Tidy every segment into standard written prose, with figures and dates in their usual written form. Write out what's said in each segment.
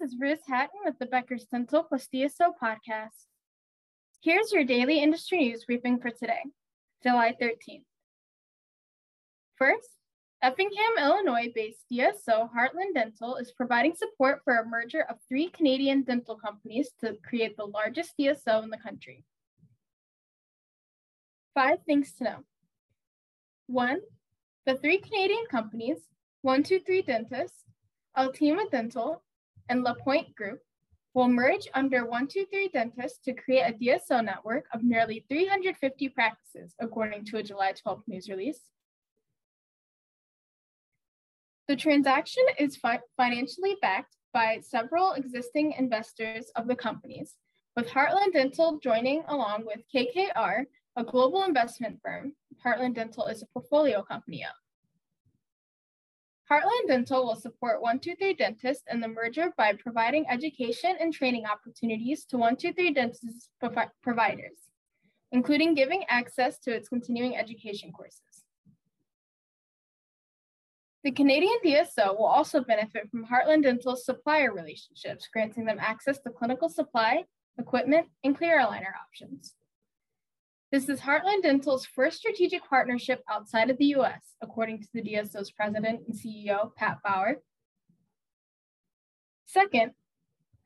is Riz Hatton with the Becker's Dental Pulse Digest podcast. Here's your daily industry news briefing for today, July 13th. First, Effingham, Illinois-based DSO Heartland Dental is providing support for a merger of three Canadian dental companies to create the largest DSO in the country. 5 things to know. 1. The three Canadian companies, 123Dentist, Altima Dental, and LaPointe Group, will merge under 123Dentist to create a DSO network of nearly 350 practices, according to a July 12th news release. The transaction is financially backed by several existing investors of the companies, with Heartland Dental joining along with KKR, a global investment firm. Heartland Dental is a portfolio company of. Heartland Dental will support 123Dentist in the merger by providing education and training opportunities to 123Dentist's providers, including giving access to its continuing education courses. The Canadian DSO will also benefit from Heartland Dental's supplier relationships, granting them access to clinical supply, equipment, and clear aligner options. This is Heartland Dental's first strategic partnership outside of the US, according to the DSO's president and CEO, Pat Bauer. Second,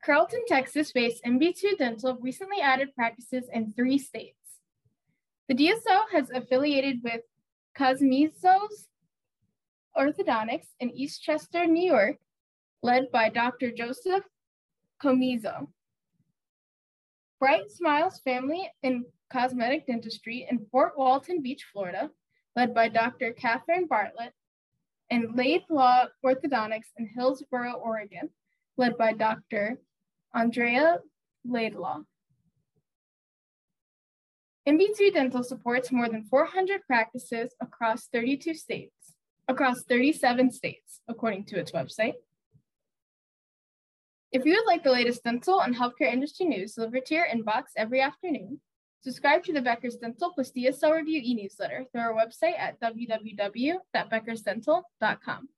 Carlton, Texas-based MB2 Dental recently added practices in 3 states. The DSO has affiliated with Cosmizo's Orthodontics in East Chester, New York, led by Dr. Joseph Comizzo. Bright Smiles Family in Cosmetic Dentistry in Fort Walton Beach, Florida, led by Dr. Catherine Bartlett, and Laidlaw Orthodontics in Hillsboro, Oregon, led by Dr. Andrea Laidlaw. MB2 Dental supports more than 400 practices across 37 states, according to its website. If you would like the latest dental and healthcare industry news delivered to your inbox every afternoon, subscribe to the Becker's Dental Plus DSO Review e-newsletter through our website at www.beckersdental.com.